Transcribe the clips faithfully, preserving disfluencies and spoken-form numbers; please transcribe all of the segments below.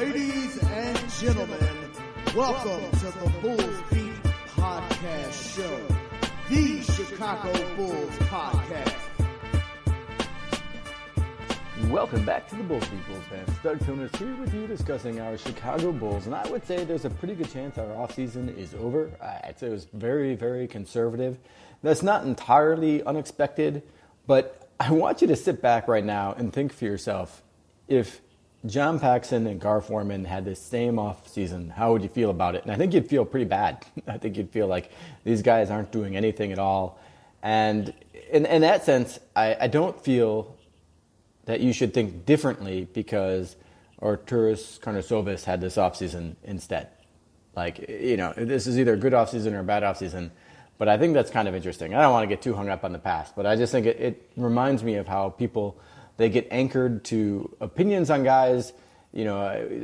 Ladies and gentlemen, welcome to the Bulls Beat Podcast Show, the Chicago Bulls Podcast. Welcome back to the Bulls Beat, Bulls fans. Doug Tuners here with you discussing our Chicago Bulls, and I would say there's a pretty good chance our offseason is over. I'd say it was very, very conservative. That's not entirely unexpected, but I want you to sit back right now and think for yourself, if John Paxson and Gar Forman had the same offseason, how would you feel about it? And I think you'd feel pretty bad. I think you'd feel like these guys aren't doing anything at all. And in, in that sense, I, I don't feel that you should think differently because Artūras Karnišovas had this offseason instead. Like, you know, this is either a good offseason or a bad offseason. But I think that's kind of interesting. I don't want to get too hung up on the past, but I just think it, it reminds me of how people... they get anchored to opinions on guys. You know,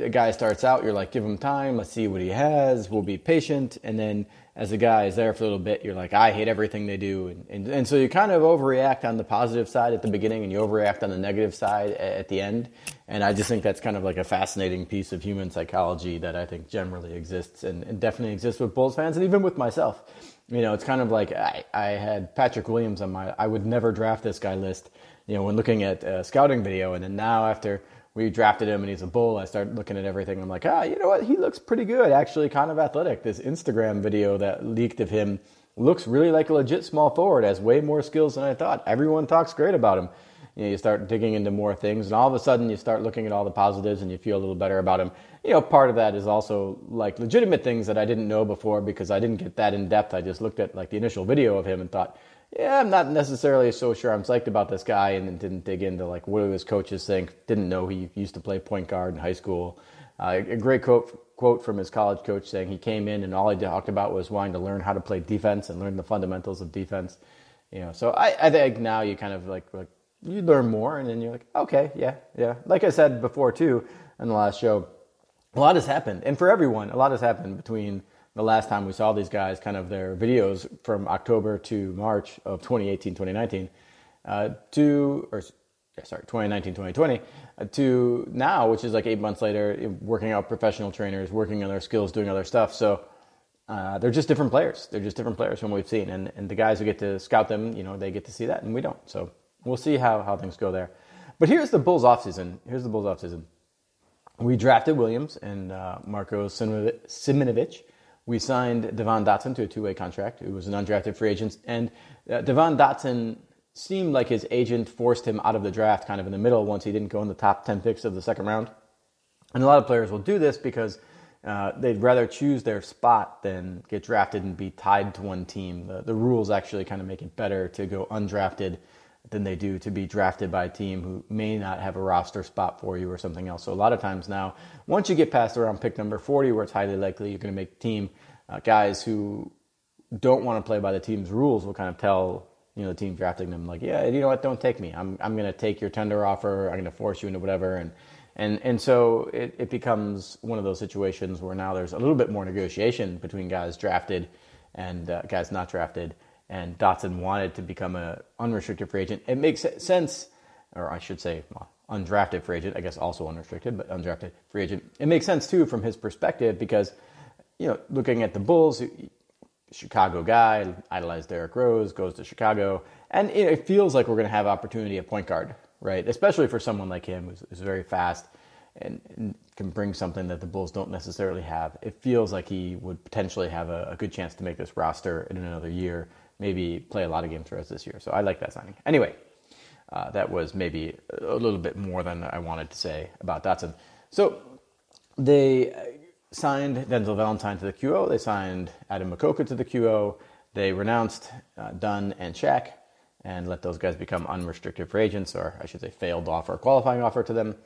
a guy starts out, you're like, give him time. Let's see what he has. We'll be patient. And then as the guy is there for a little bit, you're like, I hate everything they do. And, and, and so you kind of overreact on the positive side at the beginning and you overreact on the negative side at the end. And I just think that's kind of like a fascinating piece of human psychology that I think generally exists and, and definitely exists with Bulls fans and even with myself. You know, it's kind of like I, I had Patrick Williams on my I would never draft this guy list. You know, when looking at a scouting video, and then now after we drafted him and he's a Bull, I start looking at everything. I'm like, ah, you know what? He looks pretty good, actually, kind of athletic. This Instagram video that leaked of him looks really like a legit small forward, has way more skills than I thought. Everyone talks great about him. You know, you start digging into more things, and all of a sudden you start looking at all the positives and you feel a little better about him. You know, part of that is also like legitimate things that I didn't know before because I didn't get that in depth. I just looked at like the initial video of him and thought, yeah, I'm not necessarily so sure I'm psyched about this guy, and then didn't dig into like what do his coaches think. Didn't know he used to play point guard in high school. Uh, a great quote quote from his college coach saying he came in and all he talked about was wanting to learn how to play defense and learn the fundamentals of defense. You know, so I, I think now you kind of like like you learn more, and then you're like, okay, yeah, yeah. Like I said before too in the last show, a lot has happened, and for everyone, a lot has happened between the last time we saw these guys, kind of their videos from October to March of twenty eighteen, twenty nineteen, uh, to, or sorry, twenty nineteen, twenty twenty, uh, to now, which is like eight months later, working out professional trainers, working on their skills, doing other stuff. So uh, they're just different players. They're just different players from what we've seen. And and the guys who get to scout them, you know, they get to see that and we don't. So we'll see how, how things go there. But here's the Bulls offseason. Here's the Bulls offseason. We drafted Williams and uh, Marko Simonović. We signed Devon Dotson to a two-way contract, who was an undrafted free agent. And uh, Devon Dotson seemed like his agent forced him out of the draft kind of in the middle once he didn't go in the top ten picks of the second round. And a lot of players will do this because uh, they'd rather choose their spot than get drafted and be tied to one team. The, the rules actually kind of make it better to go undrafted than they do to be drafted by a team who may not have a roster spot for you or something else. So a lot of times now, once you get past around pick number forty, where it's highly likely you're going to make team, uh, guys who don't want to play by the team's rules will kind of tell, you know, the team drafting them like, yeah, you know what, don't take me. I'm I'm going to take your tender offer. I'm going to force you into whatever. And and and so it, it becomes one of those situations where now there's a little bit more negotiation between guys drafted and uh, guys not drafted. And Dotson wanted to become an unrestricted free agent. It makes sense, or I should say well, undrafted free agent, I guess also unrestricted, but undrafted free agent. It makes sense, too, from his perspective because, you know, looking at the Bulls, Chicago guy, idolized Derrick Rose, goes to Chicago, and it feels like we're going to have opportunity at point guard, right? Especially for someone like him who's, who's very fast and, and can bring something that the Bulls don't necessarily have. It feels like he would potentially have a, a good chance to make this roster in another year, maybe play a lot of games for us this year. So I like that signing. Anyway, uh, that was maybe a little bit more than I wanted to say about Dotson. So they signed Denzel Valentine to the Q O. They signed Adam Makoka to the Q O. They renounced uh, Dunn and Shaq and let those guys become unrestricted free agents, or I should say failed offer, qualifying offer to them.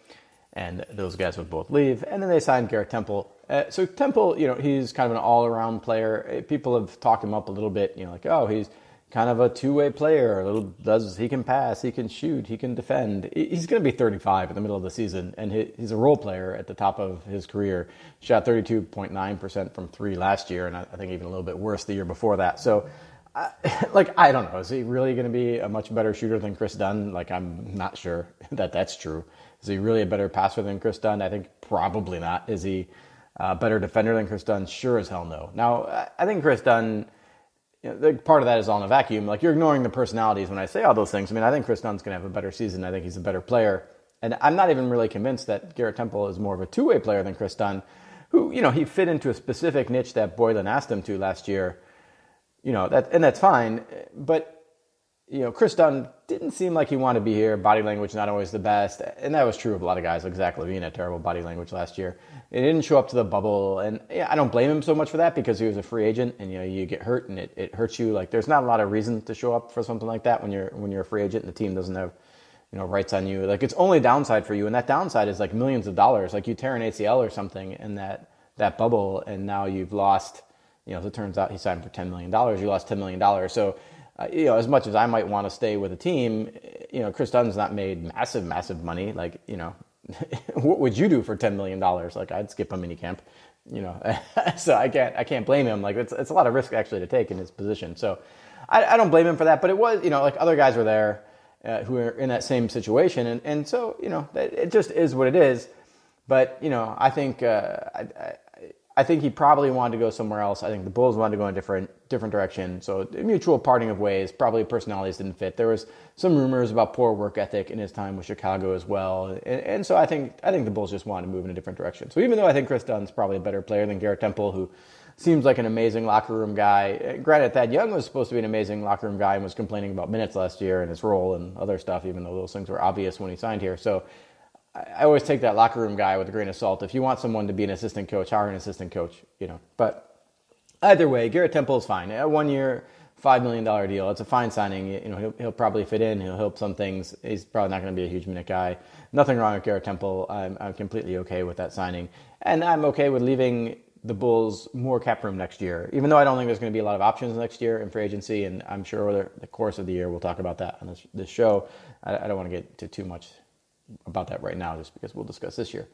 And those guys would both leave. And then they signed Garrett Temple. Uh, so Temple, you know, he's kind of an all-around player. People have talked him up a little bit, you know, like, oh, he's kind of a two-way player. A little does he can pass, he can shoot, he can defend. He's going to be thirty-five in the middle of the season, and he's a role player at the top of his career. Shot thirty-two point nine percent from three last year, and I think even a little bit worse the year before that. So, I, like, I don't know. Is he really going to be a much better shooter than Kris Dunn? Like, I'm not sure that that's true. Is he really a better passer than Kris Dunn? I think probably not. Is he a better defender than Kris Dunn? Sure as hell no. Now, I think Kris Dunn, you know, the part of that is all in a vacuum. Like, you're ignoring the personalities when I say all those things. I mean, I think Kris Dunn's going to have a better season. I think he's a better player. And I'm not even really convinced that Garrett Temple is more of a two-way player than Kris Dunn, who, you know, he fit into a specific niche that Boylen asked him to last year. You know, that, and that's fine. But, you know, Kris Dunn didn't seem like he wanted to be here. Body language not always the best. And that was true of a lot of guys, like Zach LaVine had terrible body language last year. It didn't show up to the bubble. And yeah, I don't blame him so much for that, because he was a free agent and, you know, you get hurt and it, it hurts you. Like, there's not a lot of reason to show up for something like that when you're when you're a free agent and the team doesn't have, you know, rights on you. Like, it's only downside for you. And that downside is like millions of dollars. Like, you tear an A C L or something in that, that bubble, and now you've lost, you know, as it turns out, he signed for ten million dollars. You lost ten million dollars. So, uh, you know, as much as I might want to stay with a team, you know, Kris Dunn's not made massive, massive money. Like, you know, what would you do for ten million dollars? Like, I'd skip a mini camp, you know, so I can't, I can't blame him. Like, it's, it's a lot of risk actually to take in his position. So I, I don't blame him for that, but it was, you know, like other guys were there. Uh, who are in that same situation. And, and so, you know, it, it just is what it is. But, you know, I think uh, I, I, I think he probably wanted to go somewhere else. I think the Bulls wanted to go in a different, different direction. So a mutual parting of ways, probably personalities didn't fit. There was some rumors about poor work ethic in his time with Chicago as well. And, and so I think I think the Bulls just wanted to move in a different direction. So even though I think Kris Dunn's probably a better player than Garrett Temple, who seems like an amazing locker room guy. Granted, Thad Young was supposed to be an amazing locker room guy and was complaining about minutes last year and his role and other stuff, even though those things were obvious when he signed here. So I always take that locker room guy with a grain of salt. If you want someone to be an assistant coach, hire an assistant coach, you know. But either way, Garrett Temple is fine. A one-year, five million dollars deal. It's a fine signing. You know, he'll, he'll probably fit in. He'll help some things. He's probably not going to be a huge minute guy. Nothing wrong with Garrett Temple. I'm, I'm completely okay with that signing. And I'm okay with leaving the Bulls more cap room next year, even though I don't think there's going to be a lot of options next year in free agency. And I'm sure over the course of the year, we'll talk about that on this, this show. I, I don't want to get to too much about that right now, just because we'll discuss this year.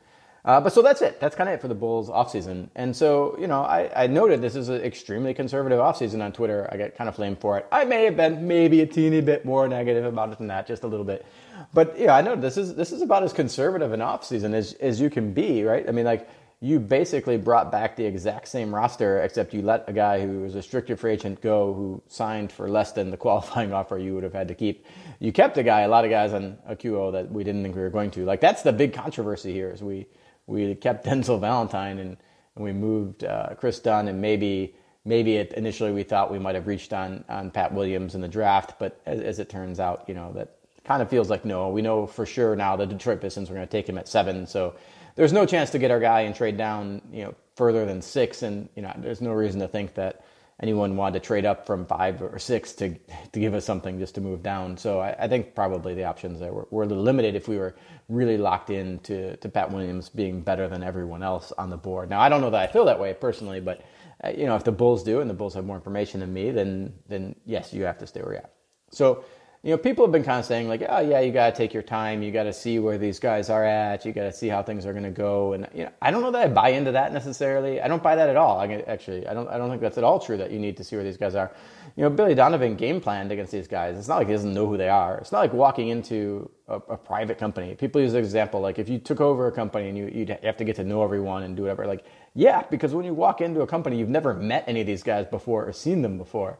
Uh, but so that's it. That's kind of it for the Bulls offseason. And so, you know, I, I noted this is an extremely conservative offseason on Twitter. I got kind of flamed for it. I may have been maybe a teeny bit more negative about it than that, just a little bit. But yeah, I know this is, this is about as conservative an offseason as, as you can be, right? I mean, like, you basically brought back the exact same roster, except you let a guy who was a restricted free agent go, who signed for less than the qualifying offer you would have had to keep. You kept a guy, a lot of guys on a Q O that we didn't think we were going to. Like, that's the big controversy here, is we we kept Denzel Valentine and, and we moved uh, Kris Dunn, and maybe maybe it, initially we thought we might have reached on on Pat Williams in the draft, but as, as it turns out, you know, that kind of feels like no. We know for sure now the Detroit Pistons were going to take him at seven, so there's no chance to get our guy and trade down, you know, further than six. And, you know, there's no reason to think that anyone wanted to trade up from five or six to to give us something just to move down. So I, I think probably the options there were, were a little limited if we were really locked in to, to Pat Williams being better than everyone else on the board. Now, I don't know that I feel that way personally, but, uh, you know, if the Bulls do and the Bulls have more information than me, then then yes, you have to stay where you're at. So, you know, people have been kind of saying like, oh yeah, you got to take your time. You got to see where these guys are at. You got to see how things are going to go. And, you know, I don't know that I buy into that necessarily. I don't buy that at all. I actually, I don't, I don't think that's at all true that you need to see where these guys are. You know, Billy Donovan game planned against these guys. It's not like he doesn't know who they are. It's not like walking into a, a private company. People use the example, like if you took over a company and you, you'd have to get to know everyone and do whatever. Like, yeah, because when you walk into a company, you've never met any of these guys before or seen them before.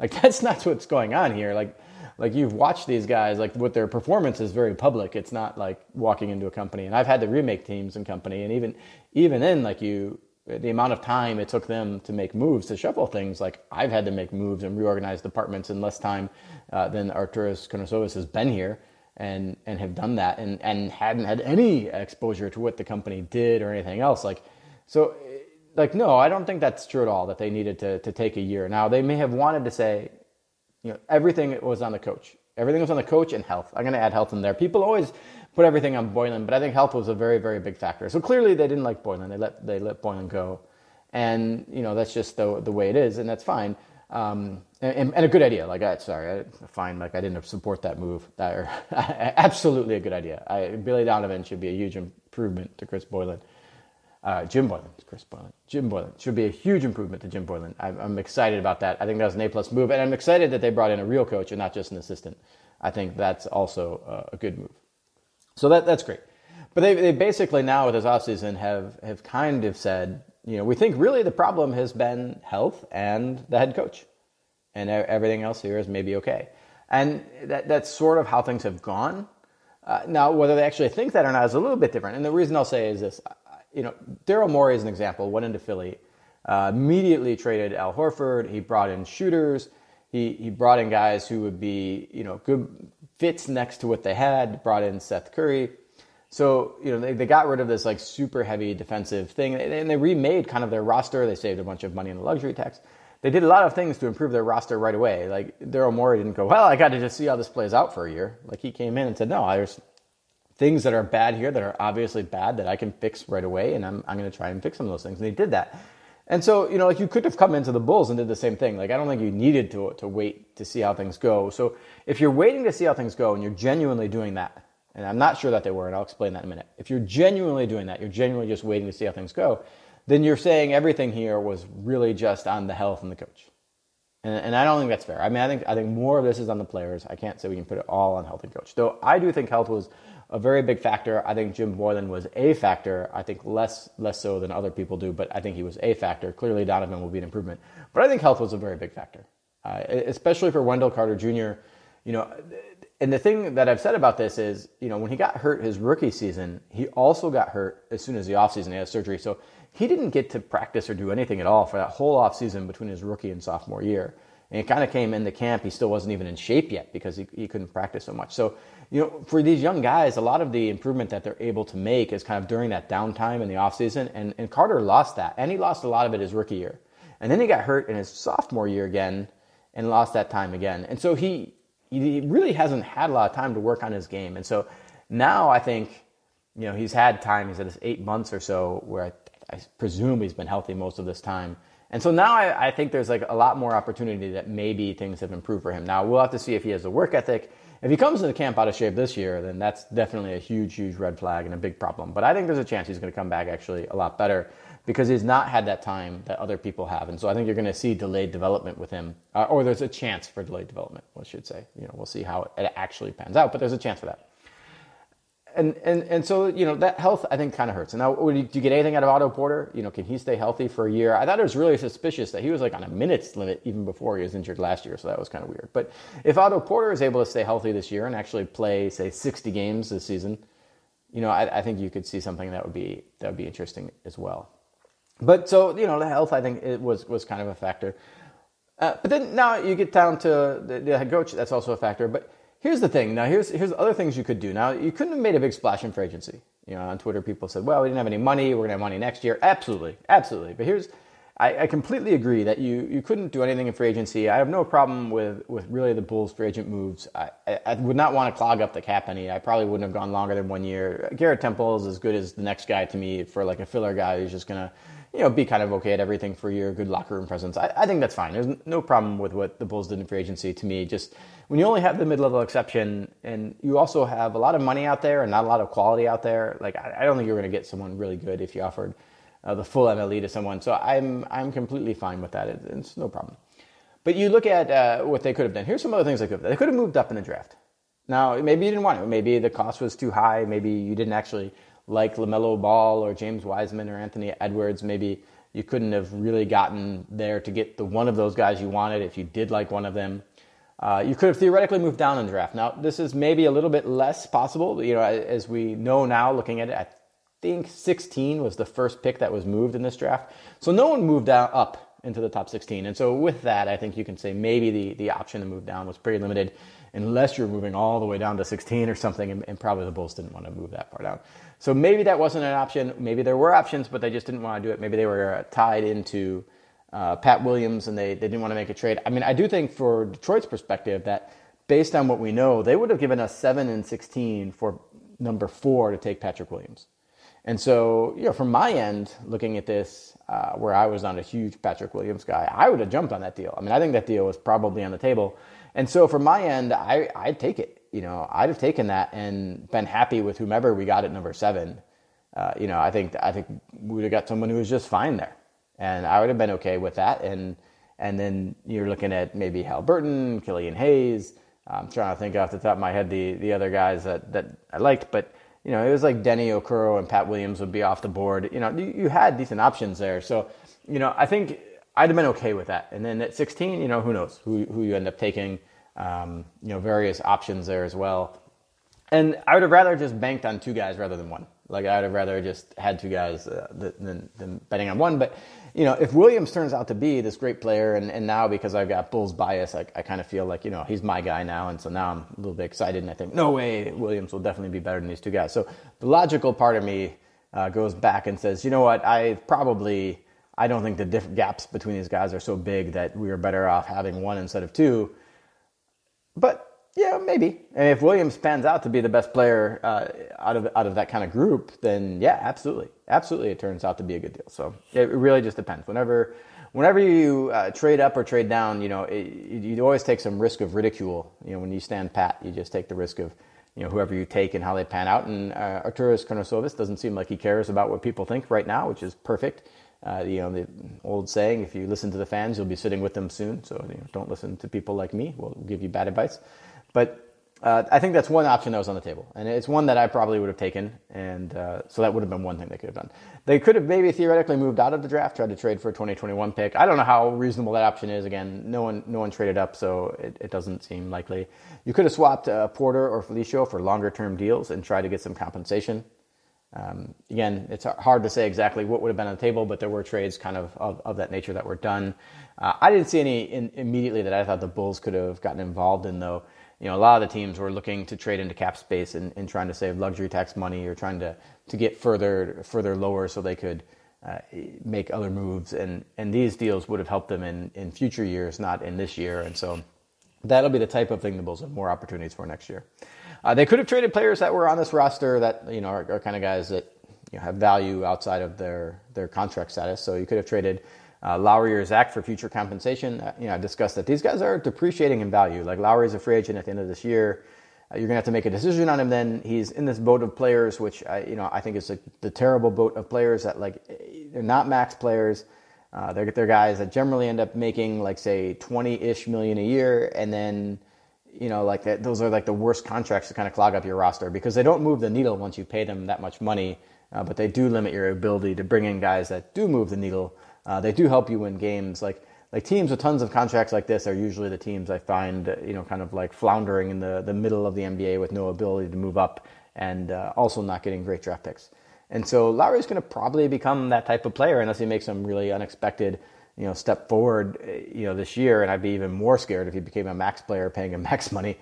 Like, that's not what's going on here. Like, Like, you've watched these guys, like, with their performance is very public. It's not like walking into a company. And I've had to remake teams and company. And even even then, like, you, the amount of time it took them to make moves, to shuffle things, like, I've had to make moves and reorganize departments in less time uh, than Artūras Karnišovas has been here and and have done that and, and hadn't had any exposure to what the company did or anything else. Like, so, like, no, I don't think that's true at all, that they needed to to take a year. Now, they may have wanted to say, you know, everything was on the coach. Everything was on the coach and health. I'm going to add health in there. People always put everything on Boylen, but I think health was a very, very big factor. So clearly they didn't like Boylen. They let they let Boylen go. And, you know, that's just the the way it is, and that's fine. Um, and, and a good idea. Like, I, sorry, I find like I didn't support that move. That, absolutely a good idea. I, Billy Donovan should be a huge improvement to Kris Boylen. Uh, Jim Boylen, Kris Boylen, Jim Boylen should be a huge improvement to Jim Boylen. I'm, I'm excited about that. I think that was an A-plus move, and I'm excited that they brought in a real coach and not just an assistant. I think that's also uh, a good move. So that that's great. But they they basically now with this offseason have, have kind of said, you know, we think really the problem has been health and the head coach. And everything else here is maybe okay. And that that's sort of how things have gone. Uh, now, whether they actually think that or not is a little bit different. And the reason I'll say is this. You know, Daryl Morey is an example, went into Philly, uh, immediately traded Al Horford. He brought in shooters. He he brought in guys who would be, you know, good fits next to what they had, brought in Seth Curry. So, you know, they, they got rid of this, like, super heavy defensive thing, and they remade kind of their roster. They saved a bunch of money in the luxury tax. They did a lot of things to improve their roster right away. Like, Daryl Morey didn't go, well, I got to just see how this plays out for a year. Like, he came in and said, no, there's things that are bad here that are obviously bad that I can fix right away, and I'm I'm going to try and fix some of those things. And they did that. And so, you know, like, you could have come into the Bulls and did the same thing. Like, I don't think you needed to to wait to see how things go. So if you're waiting to see how things go and you're genuinely doing that, and I'm not sure that they were, and I'll explain that in a minute. If you're genuinely doing that, you're genuinely just waiting to see how things go, then you're saying everything here was really just on the health and the coach. And, and I don't think that's fair. I mean, I think I think more of this is on the players. I can't say we can put it all on health and coach. Though I do think health was a very big factor. I think Jim Boylen was a factor. I think less less so than other people do, but I think he was a factor. Clearly, Donovan will be an improvement. But I think health was a very big factor, uh, especially for Wendell Carter Junior You know, and the thing that I've said about this is, you know, when he got hurt his rookie season, he also got hurt as soon as the offseason. He had surgery. So he didn't get to practice or do anything at all for that whole offseason between his rookie and sophomore year. And it kind of came into camp. He still wasn't even in shape yet because he, he couldn't practice so much. So, you know, for these young guys, a lot of the improvement that they're able to make is kind of during that downtime in the offseason. And, and Carter lost that. And he lost a lot of it his rookie year. And then he got hurt in his sophomore year again and lost that time again. And so he, he really hasn't had a lot of time to work on his game. And so now I think, you know, he's had time. He's at his eight months or so where I, I presume he's been healthy most of this time. And so now I, I think there's like a lot more opportunity that maybe things have improved for him. Now we'll have to see if he has the work ethic. If he comes to the camp out of shape this year, then that's definitely a huge, huge red flag and a big problem. But I think there's a chance he's going to come back actually a lot better because he's not had that time that other people have. And so I think you're going to see delayed development with him, uh, or there's a chance for delayed development, I should say. You know, we'll see how it actually pans out, but there's a chance for that. And, and and so, you know, that health, I think, kind of hurts. And now, do you, do you get anything out of Otto Porter? You know, can he stay healthy for a year? I thought it was really suspicious that he was, like, on a minutes limit even before he was injured last year, so that was kind of weird. But if Otto Porter is able to stay healthy this year and actually play, say, sixty games this season, you know, I, I think you could see something that would be that would be interesting as well. But so, you know, the health, I think, it was, was kind of a factor. Uh, but then now you get down to the, the head coach. That's also a factor, but... Here's the thing. Now, here's here's other things you could do. Now, you couldn't have made a big splash in free agency. You know, on Twitter, people said, well, we didn't have any money. We're going to have money next year. Absolutely. Absolutely. But here's, I, I completely agree that you you couldn't do anything in free agency. I have no problem with, with really the Bulls' free agent moves. I, I, I would not want to clog up the cap any. I probably wouldn't have gone longer than one year. Garrett Temple is as good as the next guy to me for like a filler guy who's just going to, you know, be kind of okay at everything for a year, good locker room presence. I, I think that's fine. There's no problem with what the Bulls did in free agency to me. Just when you only have the mid-level exception and you also have a lot of money out there and not a lot of quality out there, like I, I don't think you're going to get someone really good if you offered uh, the full M L E to someone. So I'm I'm completely fine with that. It, it's no problem. But you look at uh, what they could have done. Here's some other things they could have done. They could have moved up in the draft. Now, maybe you didn't want it. Maybe the cost was too high. Maybe you didn't actually... like LaMelo Ball or James Wiseman or Anthony Edwards, maybe you couldn't have really gotten there to get the one of those guys you wanted if you did like one of them. Uh, you could have theoretically moved down in the draft. Now, this is maybe a little bit less possible. You know, as we know now, looking at it, I think sixteen was the first pick that was moved in this draft. So no one moved down, up into the top sixteen. And so with that, I think you can say maybe the, the option to move down was pretty limited unless you're moving all the way down to sixteen or something, and, and probably the Bulls didn't want to move that far down. So maybe that wasn't an option. Maybe there were options, but they just didn't want to do it. Maybe they were tied into uh, Pat Williams, and they, they didn't want to make a trade. I mean, I do think for Detroit's perspective that based on what we know, they would have given us seven and sixteen for number four to take Patrick Williams. And so, you know, from my end, looking at this, uh, where I was not a huge Patrick Williams guy, I would have jumped on that deal. I mean, I think that deal was probably on the table. And so from my end, I, I'd take it. You know, I'd have taken that and been happy with whomever we got at number seven. Uh, you know, I think I think we would have got someone who was just fine there. And I would have been okay with that. And and then you're looking at maybe Haliburton, Killian Hayes. I'm trying to think off the top of my head the, the other guys that, that I liked. But, you know, it was like Denny Okoro and Pat Williams would be off the board. You know, you, you had decent options there. So, you know, I think I'd have been okay with that. And then at sixteen, you know, who knows who who you end up taking, um, you know, various options there as well. And I would have rather just banked on two guys rather than one. Like, I would have rather just had two guys uh, than, than betting on one. But, you know, if Williams turns out to be this great player, and, and now because I've got Bulls bias, I, I kind of feel like, you know, he's my guy now. And so now I'm a little bit excited, and I think, no way, Williams will definitely be better than these two guys. So the logical part of me uh, goes back and says, you know what, I probably, I don't think the diff- gaps between these guys are so big that we are better off having one instead of two. But, yeah, maybe. And if Williams pans out to be the best player uh, out of out of that kind of group, then yeah, absolutely, absolutely, it turns out to be a good deal. So it really just depends. Whenever, whenever you uh, trade up or trade down, you know, it, you always take some risk of ridicule. You know, when you stand pat, you just take the risk of, you know, whoever you take and how they pan out. And uh, Artūras Karnišovas doesn't seem like he cares about what people think right now, which is perfect. Uh, you know, the old saying: if you listen to the fans, you'll be sitting with them soon. So, you know, don't listen to people like me. We'll give you bad advice. But uh, I think that's one option that was on the table. And it's one that I probably would have taken. And uh, so that would have been one thing they could have done. They could have maybe theoretically moved out of the draft, tried to trade for a twenty twenty-one pick. I don't know how reasonable that option is. Again, no one no one traded up, so it, it doesn't seem likely. You could have swapped uh, Porter or Felicio for longer-term deals and tried to get some compensation. Um, again, it's hard to say exactly what would have been on the table, but there were trades kind of of, of that nature that were done. Uh, I didn't see any in, immediately that I thought the Bulls could have gotten involved in, though. You know, a lot of the teams were looking to trade into cap space and, and trying to save luxury tax money or trying to, to get further further lower so they could uh, make other moves. And, and these deals would have helped them in, in future years, not in this year. And so that'll be the type of thing the Bulls have more opportunities for next year. Uh, they could have traded players that were on this roster that, you know, are, are kind of guys that, you know, have value outside of their, their contract status. So you could have traded Uh, Lauri or Zach for future compensation. Uh, you know, I discussed that these guys are depreciating in value. Like, Lowry's a free agent at the end of this year. Uh, you're going to have to make a decision on him then. He's in this boat of players, which I, you know, I think is a, the terrible boat of players that, like, they're not max players. Uh, they're, they're guys that generally end up making, like, say, twenty-ish million a year. And then, you know, like, that, those are, like, the worst contracts to kind of clog up your roster because they don't move the needle once you pay them that much money. Uh, but they do limit your ability to bring in guys that do move the needle. Uh, they do help you win games. Like like teams with tons of contracts like this are usually the teams I find, you know, kind of like floundering in the, the middle of the N B A with no ability to move up and uh, also not getting great draft picks. And so Lowry's going to probably become that type of player unless he makes some really unexpected, you know, step forward, you know, this year. And I'd be even more scared if he became a max player paying him max money.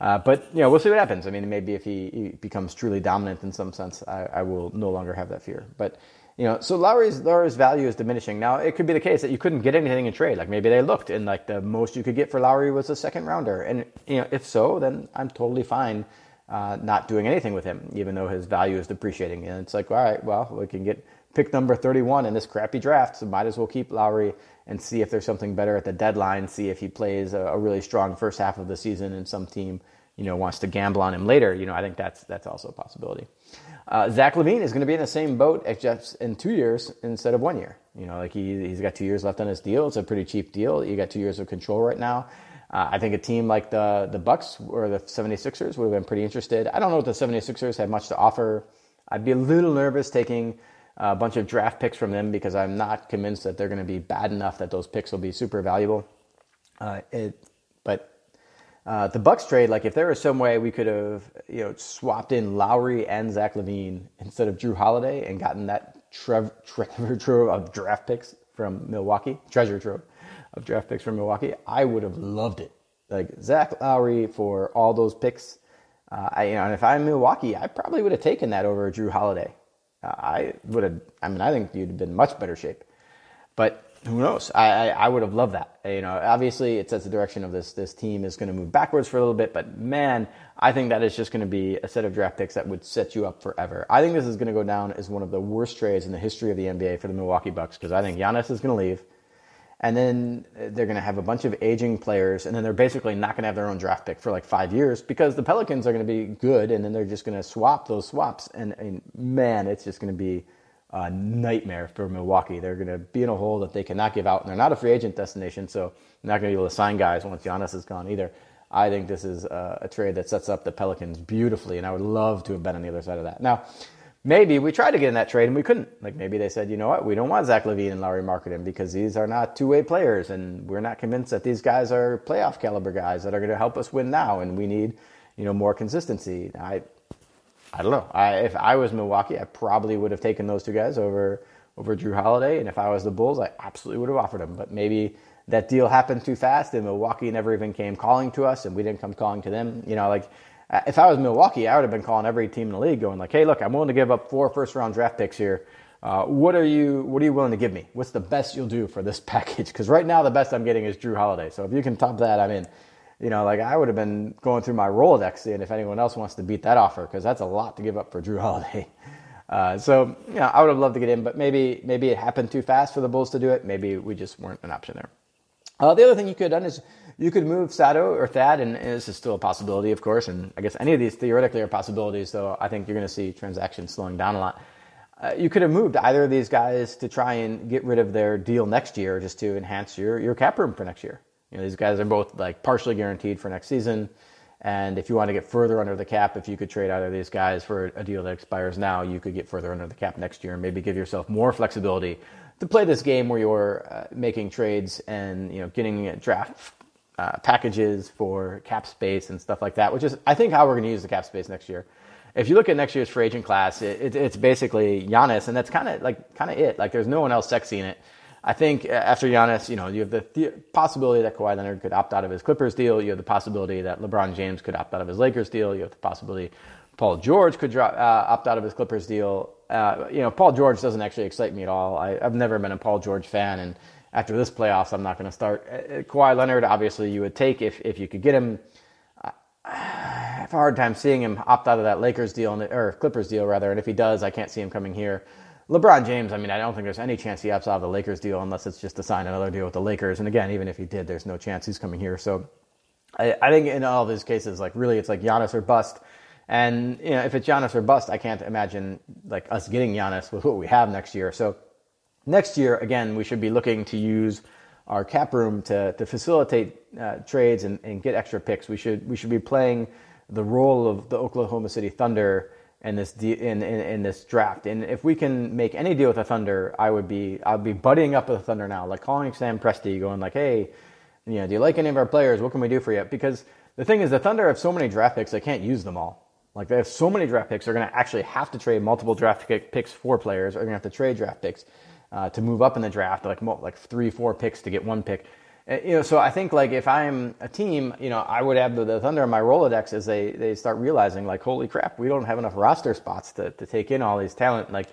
Uh, but, you know, we'll see what happens. I mean, maybe if he, he becomes truly dominant in some sense, I, I will no longer have that fear. But, you know, so Lowry's, Lowry's value is diminishing. Now, it could be the case that you couldn't get anything in trade. Like, maybe they looked, and, like, the most you could get for Lauri was a second rounder. And, you know, if so, then I'm totally fine uh, not doing anything with him, even though his value is depreciating. And it's like, all right, well, we can get pick number thirty-one in this crappy draft, so might as well keep Lauri and see if there's something better at the deadline, see if he plays a, a really strong first half of the season and some team, you know, wants to gamble on him later. You know, I think that's that's also a possibility. Uh, Zach LaVine is going to be in the same boat as Jeff's in two years instead of one year. You know, like he, he's got two years left on his deal. It's a pretty cheap deal. You got two years of control right now. Uh, I think a team like the the Bucks or the 76ers would have been pretty interested. I don't know if the 76ers had much to offer. I'd be a little nervous taking a bunch of draft picks from them because I'm not convinced that they're going to be bad enough that those picks will be super valuable. Uh, it, but... Uh, the Bucks trade, like if there was some way we could have, you know, swapped in Lauri and Zach LaVine instead of Jrue Holiday and gotten that trev- treasure trove of draft picks from Milwaukee, treasure trove of draft picks from Milwaukee, I would have loved it. Like Zach Lauri for all those picks. Uh, I, you know, and if I'm Milwaukee, I probably would have taken that over Jrue Holiday. Uh, I would have. I mean, I think you'd have been in much better shape, but. Who knows? I, I, I would have loved that. You know, obviously it sets the direction of this. This team is going to move backwards for a little bit, but man, I think that is just going to be a set of draft picks that would set you up forever. I think this is going to go down as one of the worst trades in the history of the N B A for the Milwaukee Bucks because I think Giannis is going to leave, and then they're going to have a bunch of aging players, and then they're basically not going to have their own draft pick for like five years because the Pelicans are going to be good, and then they're just going to swap those swaps, and, and man, it's just going to be a nightmare for Milwaukee. They're going to be in a hole that they cannot give out, and they're not a free agent destination, so they're not going to be able to sign guys once Giannis is gone either. I think this is a, a trade that sets up the Pelicans beautifully, and I would love to have been on the other side of that. Now, maybe we tried to get in that trade and we couldn't. Like, maybe they said, you know what, we don't want Zach LaVine and Lauri Markkanen because these are not two-way players, and we're not convinced that these guys are playoff caliber guys that are going to help us win now, and we need, you know, more consistency. I, I don't know. I, if I was Milwaukee, I probably would have taken those two guys over over Jrue Holiday, and if I was the Bulls, I absolutely would have offered them. But maybe that deal happened too fast, and Milwaukee never even came calling to us, and we didn't come calling to them. You know, like, if I was Milwaukee, I would have been calling every team in the league going like, hey, look, I'm willing to give up four first-round draft picks here. Uh, what are you What are you willing to give me? What's the best you'll do for this package? Because right now the best I'm getting is Jrue Holiday. So if you can top that, I'm in. You know, like, I would have been going through my Rolodex seeing if anyone else wants to beat that offer, because that's a lot to give up for Jrue Holiday. Uh, so, you know, I would have loved to get in, but maybe maybe it happened too fast for the Bulls to do it. Maybe we just weren't an option there. Uh, the other thing you could have done is you could move Sato or Thad, and, and this is still a possibility, of course, and I guess any of these theoretically are possibilities, so I think you're going to see transactions slowing down a lot. Uh, you could have moved either of these guys to try and get rid of their deal next year just to enhance your, your cap room for next year. You know, these guys are both like partially guaranteed for next season, and if you want to get further under the cap, if you could trade either of these guys for a deal that expires now, you could get further under the cap next year and maybe give yourself more flexibility to play this game where you're uh, making trades and, you know, getting uh, draft uh, packages for cap space and stuff like that, which is, I think, how we're going to use the cap space next year. If you look at next year's free agent class, it, it, it's basically Giannis, and that's kind of like kind of it. Like, there's no one else sexy in it. I think after Giannis, you know, you have the, the possibility that Kawhi Leonard could opt out of his Clippers deal. You have the possibility that LeBron James could opt out of his Lakers deal. You have the possibility Paul George could drop, uh, opt out of his Clippers deal. Uh, you know, Paul George doesn't actually excite me at all. I, I've never been a Paul George fan, and after this playoffs, I'm not going to start. Uh, Kawhi Leonard, obviously, you would take if if you could get him. Uh, I have a hard time seeing him opt out of that Lakers deal, and, or Clippers deal, rather, and if he does, I can't see him coming here. LeBron James, I mean, I don't think there's any chance he opts out of the Lakers deal unless it's just to sign another deal with the Lakers. And again, even if he did, there's no chance he's coming here. So I, I think in all these cases, like, really, it's like Giannis or bust. And, you know, if it's Giannis or bust, I can't imagine, like, us getting Giannis with what we have next year. So next year, again, we should be looking to use our cap room to to facilitate uh, trades and, and get extra picks. We should we should be playing the role of the Oklahoma City Thunder in this de- in, in in this draft. And if we can make any deal with the Thunder, I would be I'd be buddying up with the Thunder now, like calling Sam Presti, going like, hey, you know, do you like any of our players? What can we do for you? Because the thing is, the Thunder have so many draft picks, they can't use them all. Like, they have so many draft picks, they're going to actually have to trade multiple draft picks for players, or they're going to have to trade draft picks uh, to move up in the draft, like like three, four picks to get one pick. You know, so I think, like, if I'm a team, you know, I would have the, the Thunder in my Rolodex as they, they start realizing, like, holy crap, we don't have enough roster spots to, to take in all these talent. Like,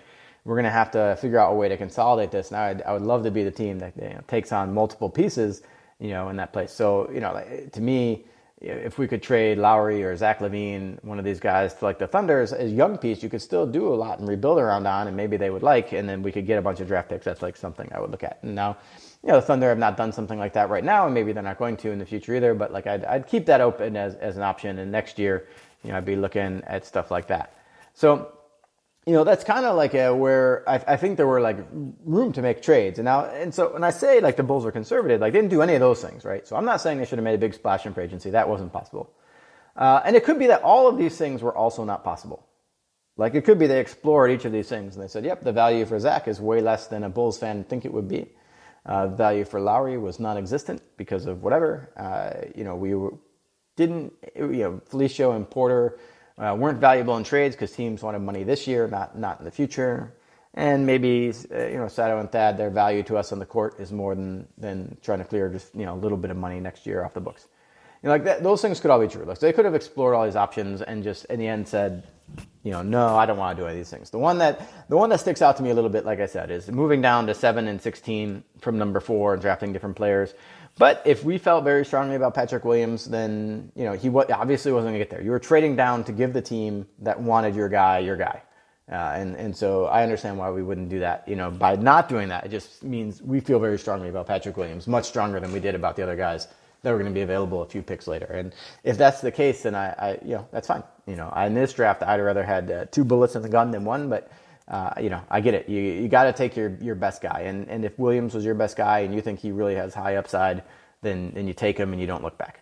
we're going to have to figure out a way to consolidate this. And I, I would love to be the team that, you know, takes on multiple pieces, you know, in that place. So, you know, like, to me, if we could trade Lowry or Zach LaVine, one of these guys, to, like, the Thunder as a young piece, you could still do a lot and rebuild around on, and maybe they would like, and then we could get a bunch of draft picks. That's, like, something I would look at. And now, you know, the Thunder have not done something like that right now, and maybe they're not going to in the future either, but, like, I'd, I'd keep that open as, as an option, and next year, you know, I'd be looking at stuff like that. So, you know, that's kind of like a, where I, I think there were, like, room to make trades. And now, and so when I say, like, the Bulls are conservative, like, they didn't do any of those things, right? So I'm not saying they should have made a big splash in free agency. That wasn't possible. Uh, and it could be that all of these things were also not possible. Like, it could be they explored each of these things, and they said, yep, the value for Zach is way less than a Bulls fan would think it would be. Uh, value for Lowry was non-existent because of whatever. Uh, you know, we were, didn't, you know, Felicio and Porter uh, weren't valuable in trades because teams wanted money this year, not not in the future. And maybe, uh, you know, Sato and Thad, their value to us on the court is more than, than trying to clear just, you know, a little bit of money next year off the books. You know, like, that, those things could all be true. Like, they could have explored all these options and just in the end said, you know, no, I don't want to do any of these things. The one that the one that sticks out to me a little bit, like I said, is moving down to seven and sixteen from number four and drafting different players. But if we felt very strongly about Patrick Williams, then, you know, he obviously wasn't going to get there. You were trading down to give the team that wanted your guy your guy, uh, and and so I understand why we wouldn't do that. You know, by not doing that, it just means we feel very strongly about Patrick Williams, much stronger than we did about the other guys that were going to be available a few picks later. And if that's the case, then I, I you know, that's fine. You know, in this draft, I'd rather had uh, two bullets in the gun than one, but, uh, you know, I get it. You you got to take your, your best guy. And and if Williams was your best guy and you think he really has high upside, then, then you take him and you don't look back.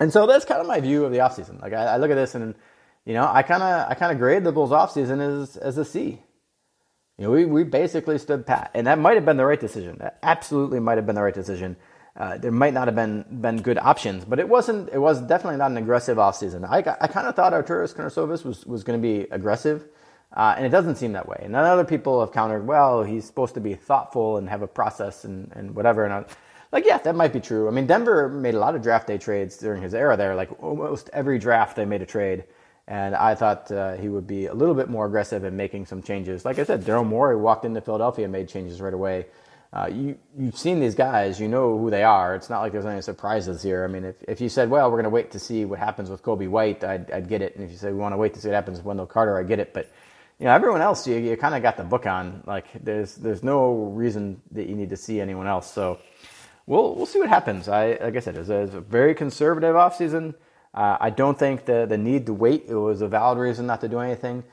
And so that's kind of my view of the offseason. Like I, I look at this and, you know, I kind of I kind of grade the Bulls offseason as as a C. You know, we, we basically stood pat. And that might have been the right decision. That absolutely might have been the right decision. Uh, there might not have been been good options, but it wasn't. It was definitely not an aggressive offseason. I I kind of thought Artūras Karnišovas was, was going to be aggressive, uh, and it doesn't seem that way. And then other people have countered, well, he's supposed to be thoughtful and have a process and, and whatever. And I, like, yeah, that might be true. I mean, Denver made a lot of draft day trades during his era there. Like almost every draft they made a trade, and I thought uh, he would be a little bit more aggressive in making some changes. Like I said, Daryl Morey walked into Philadelphia and made changes right away. Uh, you, you've seen these guys, you know who they are. It's not like there's any surprises here. I mean, if, if you said, well, we're going to wait to see what happens with Kobe White, I'd, I'd get it. And if you said, we want to wait to see what happens with Wendell Carter, I get it. But, you know, everyone else, you, you kind of got the book on. Like, there's there's no reason that you need to see anyone else. So we'll we'll see what happens. I Like I said, it was a, it was a very conservative offseason. Uh, I don't think the, the need to wait, it was a valid reason not to do anything.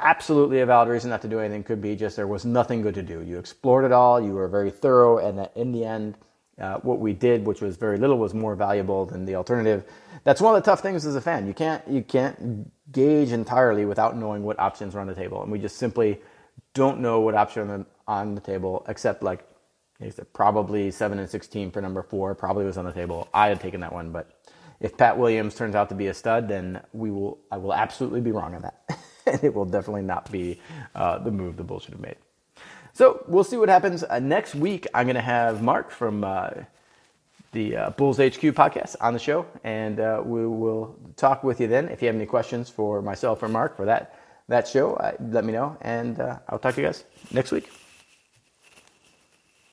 Absolutely a valid reason not to do anything could be just there was nothing good to do. You explored it all, you were very thorough, and that in the end, uh, what we did, which was very little, was more valuable than the alternative. That's one of the tough things as a fan. You can't you can't gauge entirely without knowing what options are on the table, and we just simply don't know what options are on the table, except like except probably seven and sixteen for number four probably was on the table. I had taken that one, but if Pat Williams turns out to be a stud, then we will I will absolutely be wrong on that. And it will definitely not be uh, the move the Bulls should have made. So we'll see what happens. Uh, next week, I'm going to have Mark from uh, the uh, Bulls H Q podcast on the show, and uh, we will talk with you then. If you have any questions for myself or Mark for that, that show, uh, let me know, and uh, I'll talk to you guys next week.